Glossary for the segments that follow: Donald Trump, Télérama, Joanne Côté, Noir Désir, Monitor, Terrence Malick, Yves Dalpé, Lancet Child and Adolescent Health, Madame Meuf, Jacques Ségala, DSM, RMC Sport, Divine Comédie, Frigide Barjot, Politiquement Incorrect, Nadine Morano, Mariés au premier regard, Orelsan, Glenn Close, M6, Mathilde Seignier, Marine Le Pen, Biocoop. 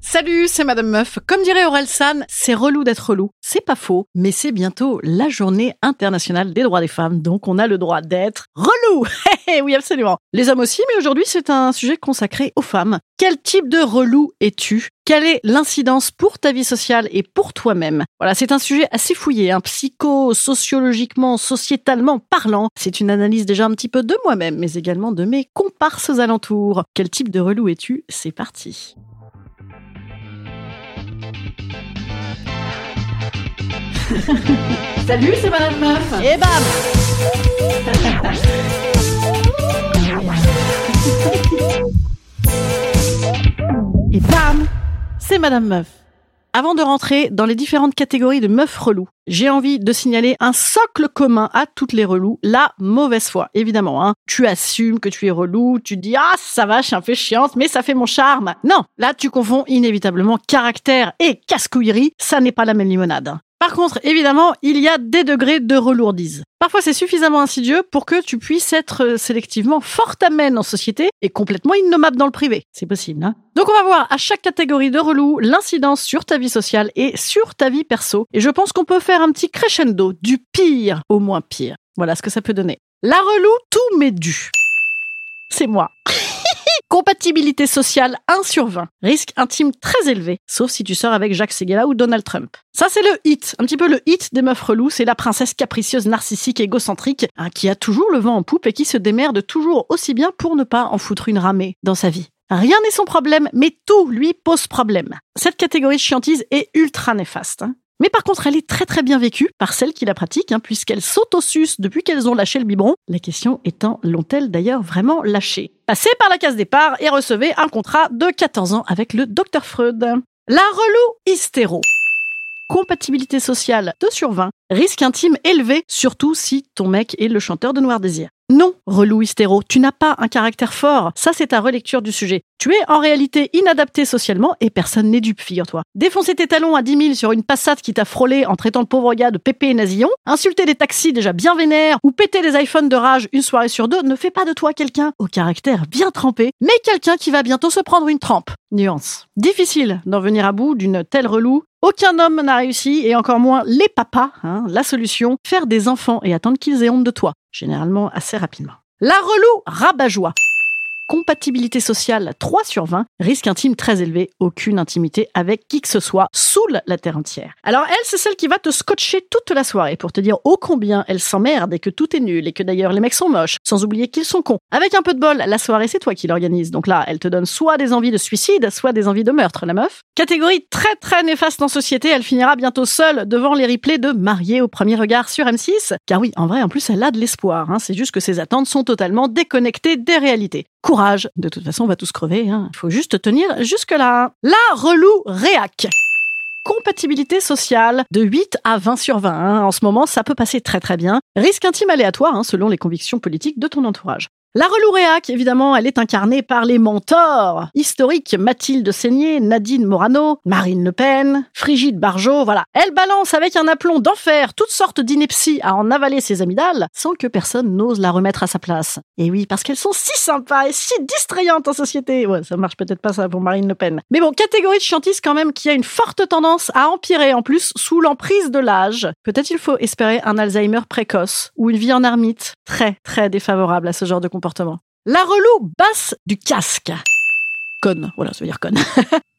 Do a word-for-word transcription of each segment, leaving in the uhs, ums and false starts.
Salut, c'est Madame Meuf. Comme dirait Orelsan, c'est relou d'être relou. C'est pas faux, mais c'est bientôt la journée internationale des droits des femmes, donc on a le droit d'être relou. Oui, absolument. Les hommes aussi, mais aujourd'hui, c'est un sujet consacré aux femmes. Quel type de relou es-tu ? Quelle est l'incidence pour ta vie sociale et pour toi-même ? Voilà, c'est un sujet assez fouillé, hein, psycho, sociologiquement, sociétalement parlant. C'est une analyse déjà un petit peu de moi-même, mais également de mes comparses alentours. Quel type de relou es-tu ? C'est parti. Salut, c'est Madame Meuf. Et bam. Et bam, c'est Madame Meuf. Avant de rentrer dans les différentes catégories de meufs relous, j'ai envie de signaler un socle commun à toutes les relous, la mauvaise foi, évidemment. Hein. Tu assumes que tu es relou, tu dis « Ah, ça va, je suis un peu chiante, mais ça fait mon charme !» Non, là, tu confonds inévitablement caractère et casse-couillerie, ça n'est pas la même limonade. Par contre, évidemment, il y a des degrés de relourdise. Parfois, c'est suffisamment insidieux pour que tu puisses être sélectivement fort amène en société et complètement innommable dans le privé. C'est possible, hein ? Donc, on va voir à chaque catégorie de relou l'incidence sur ta vie sociale et sur ta vie perso. Et je pense qu'on peut faire un petit crescendo, du pire au moins pire. Voilà ce que ça peut donner. La relou, tout m'est dû. C'est moi. Compatibilité sociale un sur vingt. Risque intime très élevé, sauf si tu sors avec Jacques Ségala ou Donald Trump. Ça, c'est le hit, un petit peu le hit des meufs reloues. C'est la princesse capricieuse, narcissique, égocentrique, hein, qui a toujours le vent en poupe et qui se démerde toujours aussi bien pour ne pas en foutre une ramée dans sa vie. Rien n'est son problème, mais tout lui pose problème. Cette catégorie de chiantise est ultra néfaste. Hein. Mais par contre, elle est très très bien vécue par celles qui la pratiquent, hein, puisqu'elles s'autosucent depuis qu'elles ont lâché le biberon. La question étant, l'ont-elles d'ailleurs vraiment lâché ? Passez par la case départ et recevez un contrat de quatorze ans avec le docteur Freud. La relou hystéro. Compatibilité sociale deux sur vingt. Risque intime élevé, surtout si ton mec est le chanteur de Noir Désir. Non, relou hystéro, tu n'as pas un caractère fort. Ça, c'est ta relecture du sujet. Tu es en réalité inadapté socialement et personne n'est dupe, figure-toi. Défoncer tes talons à dix mille sur une passate qui t'a frôlé en traitant le pauvre gars de pépé et nasillon, insulter des taxis déjà bien vénères ou péter des iPhones de rage une soirée sur deux ne fait pas de toi quelqu'un au caractère bien trempé, mais quelqu'un qui va bientôt se prendre une trempe. Nuance. Difficile d'en venir à bout d'une telle relou. Aucun homme n'a réussi et encore moins les papas. Hein, la solution, faire des enfants et attendre qu'ils aient honte de toi. Généralement assez rapidement. La relou rabat-joie. Compatibilité sociale trois sur vingt. Risque intime très élevé. Aucune intimité avec qui que ce soit. Saoule la terre entière. Alors elle, c'est celle qui va te scotcher toute la soirée pour te dire ô combien elle s'emmerde et que tout est nul et que d'ailleurs les mecs sont moches, sans oublier qu'ils sont cons. Avec un peu de bol, la soirée c'est toi qui l'organise. Donc là, elle te donne soit des envies de suicide, soit des envies de meurtre, la meuf. Catégorie très très néfaste en société, elle finira bientôt seule devant les replays de Mariés au premier regard sur M six. Car oui, en vrai, en plus, elle a de l'espoir. Hein. C'est juste que ses attentes sont totalement déconnectées des réalités. Courage, de toute façon on va tous crever, hein. Faut juste tenir jusque-là. La relou réac. Compatibilité sociale de huit à vingt sur vingt. Hein. En ce moment, ça peut passer très très bien. Risque intime aléatoire, hein, selon les convictions politiques de ton entourage. La relou réac, évidemment, elle est incarnée par les mentors historiques Mathilde Seignier, Nadine Morano, Marine Le Pen, Frigide Barjot, voilà. Elle balance avec un aplomb d'enfer toutes sortes d'inepties à en avaler ses amygdales sans que personne n'ose la remettre à sa place. Et oui, parce qu'elles sont si sympas et si distrayantes en société. Ouais, ça marche peut-être pas ça pour Marine Le Pen. Mais bon, catégorie de chiantise quand même qui a une forte tendance à empirer en plus sous l'emprise de l'âge. Peut-être il faut espérer un Alzheimer précoce ou une vie en ermite. Très, très défavorable à ce genre de comportement. La relou basse du casque. Conne, voilà, ça veut dire conne.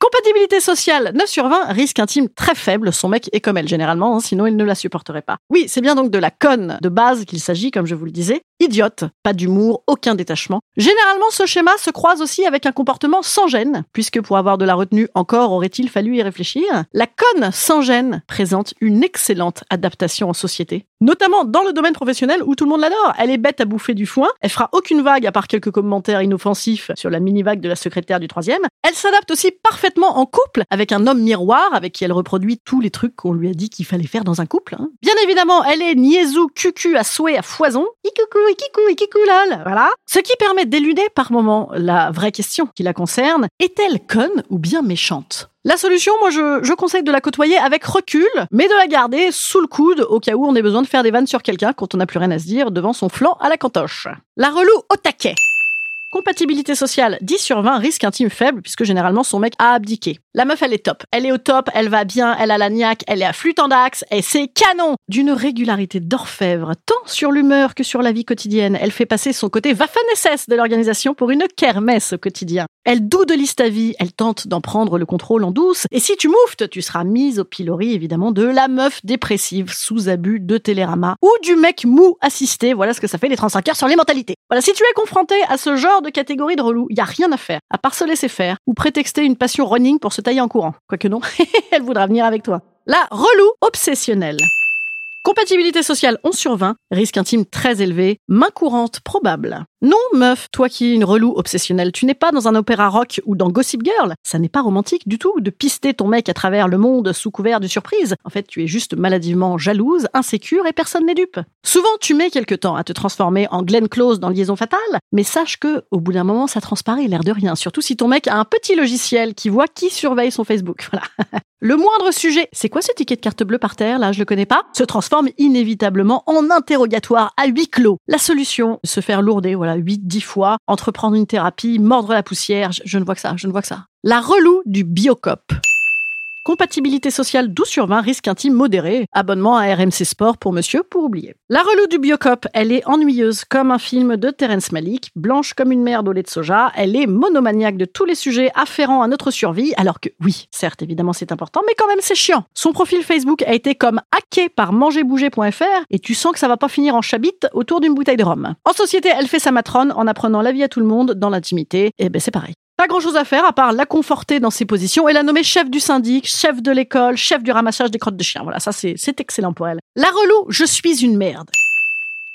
Compatibilité sociale, neuf sur vingt, risque intime très faible, son mec est comme elle généralement, hein, sinon il ne la supporterait pas. Oui, c'est bien donc de la conne de base qu'il s'agit, comme je vous le disais. Idiote, pas d'humour, aucun détachement. Généralement, ce schéma se croise aussi avec un comportement sans gêne, puisque pour avoir de la retenue encore, aurait-il fallu y réfléchir. La conne sans gêne présente une excellente adaptation en société, notamment dans le domaine professionnel où tout le monde l'adore. Elle est bête à bouffer du foin, elle fera aucune vague à part quelques commentaires inoffensifs sur la mini-vague de la secrétaire du troisième. Elle s'adapte aussi parfaitement en couple avec un homme miroir avec qui elle reproduit tous les trucs qu'on lui a dit qu'il fallait faire dans un couple. Hein. Bien évidemment, elle est niaisou, cucu à souhait, à foison. Ikoukou, ikoukou, ikoukou, lol. Voilà. Ce qui permet d'éluder par moments la vraie question qui la concerne. Est-elle conne ou bien méchante ? La solution, moi, je, je conseille de la côtoyer avec recul, mais de la garder sous le coude au cas où on ait besoin de faire des vannes sur quelqu'un quand on n'a plus rien à se dire devant son flanc à la cantoche. La relou au taquet. Compatibilité sociale, dix sur vingt, risque intime faible, puisque généralement son mec a abdiqué. La meuf, elle est top. Elle est au top, elle va bien, elle a la niaque, elle est à flûte en dax, et c'est canon. D'une régularité d'orfèvre, tant sur l'humeur que sur la vie quotidienne, elle fait passer son côté Waffen-S S de l'organisation pour une kermesse au quotidien. Elle doudelise ta vie, elle tente d'en prendre le contrôle en douce, et si tu mouftes, tu seras mise au pilori, évidemment, de la meuf dépressive sous abus de Télérama, ou du mec mou assisté, voilà ce que ça fait les trente-cinq heures sur les mentalités. Voilà, si tu es confronté à ce genre de catégorie de relou, il n'y a rien à faire, à part se laisser faire ou prétexter une passion running pour se tailler en courant. Quoique non, elle voudra venir avec toi. La relou obsessionnelle. Compatibilité sociale onze sur vingt, risque intime très élevé, main courante probable. Non, meuf, toi qui es une relou obsessionnelle, tu n'es pas dans un opéra rock ou dans Gossip Girl. Ça n'est pas romantique du tout de pister ton mec à travers le monde sous couvert de surprise. En fait, tu es juste maladivement jalouse, insécure et personne n'est dupe. Souvent, tu mets quelque temps à te transformer en Glenn Close dans Liaison Fatale, mais sache que, au bout d'un moment, ça transparaît, l'air de rien. Surtout si ton mec a un petit logiciel qui voit qui surveille son Facebook. Voilà. Le moindre sujet, c'est quoi ce ticket de carte bleue par terre, là, je le connais pas, se transforme inévitablement en interrogatoire à huis clos. La solution, se faire lourder, voilà, huit à dix fois, entreprendre une thérapie, mordre la poussière, je, je ne vois que ça, je ne vois que ça. La relou du Biocoop. Compatibilité sociale douze sur vingt, risque intime modéré, abonnement à R M C Sport pour monsieur pour oublier. La relou du Biocoop, elle est ennuyeuse comme un film de Terrence Malick, blanche comme une merde au lait de soja, elle est monomaniaque de tous les sujets afférents à notre survie, alors que oui, certes, évidemment c'est important, mais quand même c'est chiant. Son profil Facebook a été comme hacké par manger bouger point f r et tu sens que ça va pas finir en chabit autour d'une bouteille de rhum. En société, elle fait sa matrone en apprenant la vie à tout le monde dans l'intimité, et ben c'est pareil. Pas grand-chose à faire à part la conforter dans ses positions et la nommer chef du syndic, chef de l'école, chef du ramassage des crottes de chiens. Voilà, ça c'est, c'est excellent pour elle. La relou, je suis une merde.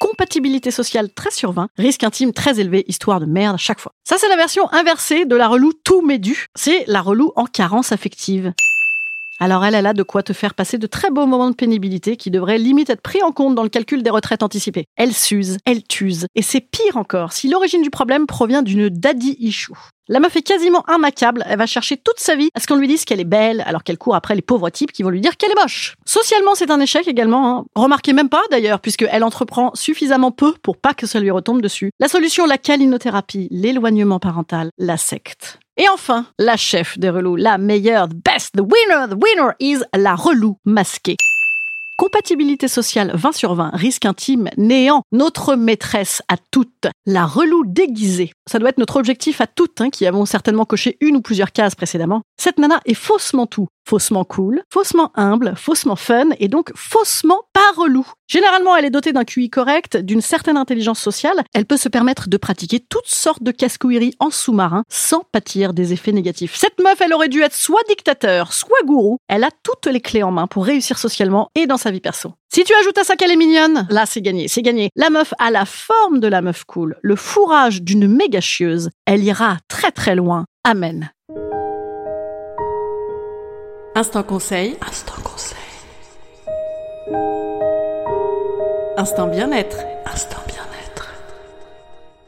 Compatibilité sociale treize sur vingt, risque intime très élevé, histoire de merde à chaque fois. Ça c'est la version inversée de la relou tout m'est dû. C'est la relou en carence affective. Alors elle, elle a de quoi te faire passer de très beaux moments de pénibilité qui devraient limite être pris en compte dans le calcul des retraites anticipées. Elle s'use, elle t'use, et c'est pire encore si l'origine du problème provient d'une daddy issue. La meuf est quasiment immaquable, elle va chercher toute sa vie à ce qu'on lui dise qu'elle est belle, alors qu'elle court après les pauvres types qui vont lui dire qu'elle est moche. Socialement, c'est un échec également, hein. Remarquez même pas d'ailleurs, puisqu'elle entreprend suffisamment peu pour pas que ça lui retombe dessus. La solution, la calinothérapie, l'éloignement parental, la secte. Et enfin, la chef des relous, la meilleure, the best, the winner, the winner is la relou masquée. Compatibilité sociale vingt sur vingt, risque intime, néant, notre maîtresse à toutes, la relou déguisée. Ça doit être notre objectif à toutes, hein, qui avons certainement coché une ou plusieurs cases précédemment. Cette nana est faussement tout. Faussement cool, faussement humble, faussement fun et donc faussement pas relou. Généralement, elle est dotée d'un Q I correct, d'une certaine intelligence sociale. Elle peut se permettre de pratiquer toutes sortes de casse-couilleries en sous-marin sans pâtir des effets négatifs. Cette meuf, elle aurait dû être soit dictateur, soit gourou. Elle a toutes les clés en main pour réussir socialement et dans sa vie perso. Si tu ajoutes à ça qu'elle est mignonne, là c'est gagné, c'est gagné. La meuf a la forme de la meuf cool, le fourrage d'une méga chieuse. Elle ira très très loin. Amen. Instant conseil. Instant conseil. Instant bien-être. Instant bien-être.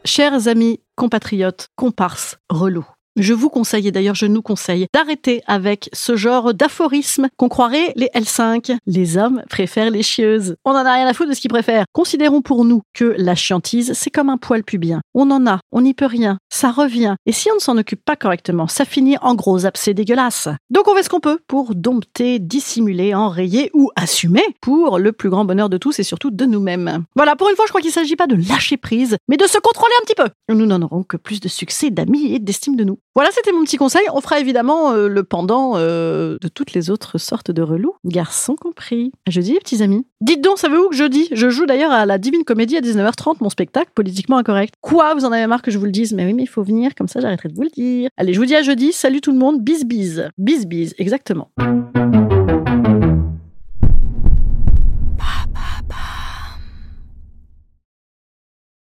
Chers amis, compatriotes, comparses, relous. Je vous conseille, et d'ailleurs je nous conseille, d'arrêter avec ce genre d'aphorisme qu'on croirait les L cinq. Les hommes préfèrent les chieuses. On en a rien à foutre de ce qu'ils préfèrent. Considérons pour nous que la chiantise, c'est comme un poil pubien. On en a, on n'y peut rien, ça revient. Et si on ne s'en occupe pas correctement, ça finit en gros abcès dégueulasse. Donc on fait ce qu'on peut pour dompter, dissimuler, enrayer ou assumer pour le plus grand bonheur de tous et surtout de nous-mêmes. Voilà, pour une fois, je crois qu'il ne s'agit pas de lâcher prise, mais de se contrôler un petit peu. Nous n'en aurons que plus de succès, d'amis et d'estime de nous. Voilà, c'était mon petit conseil. On fera évidemment euh, le pendant euh, de toutes les autres sortes de relous, garçons compris. À jeudi, les petits amis. Dites donc, savez-vous que jeudi, je joue d'ailleurs à la Divine Comédie à dix-neuf heures trente, mon spectacle Politiquement Incorrect. Quoi, vous en avez marre que je vous le dise? Mais oui, mais il faut venir, comme ça j'arrêterai de vous le dire. Allez, je vous dis à jeudi. Salut tout le monde, bis bis. Bis bis, exactement.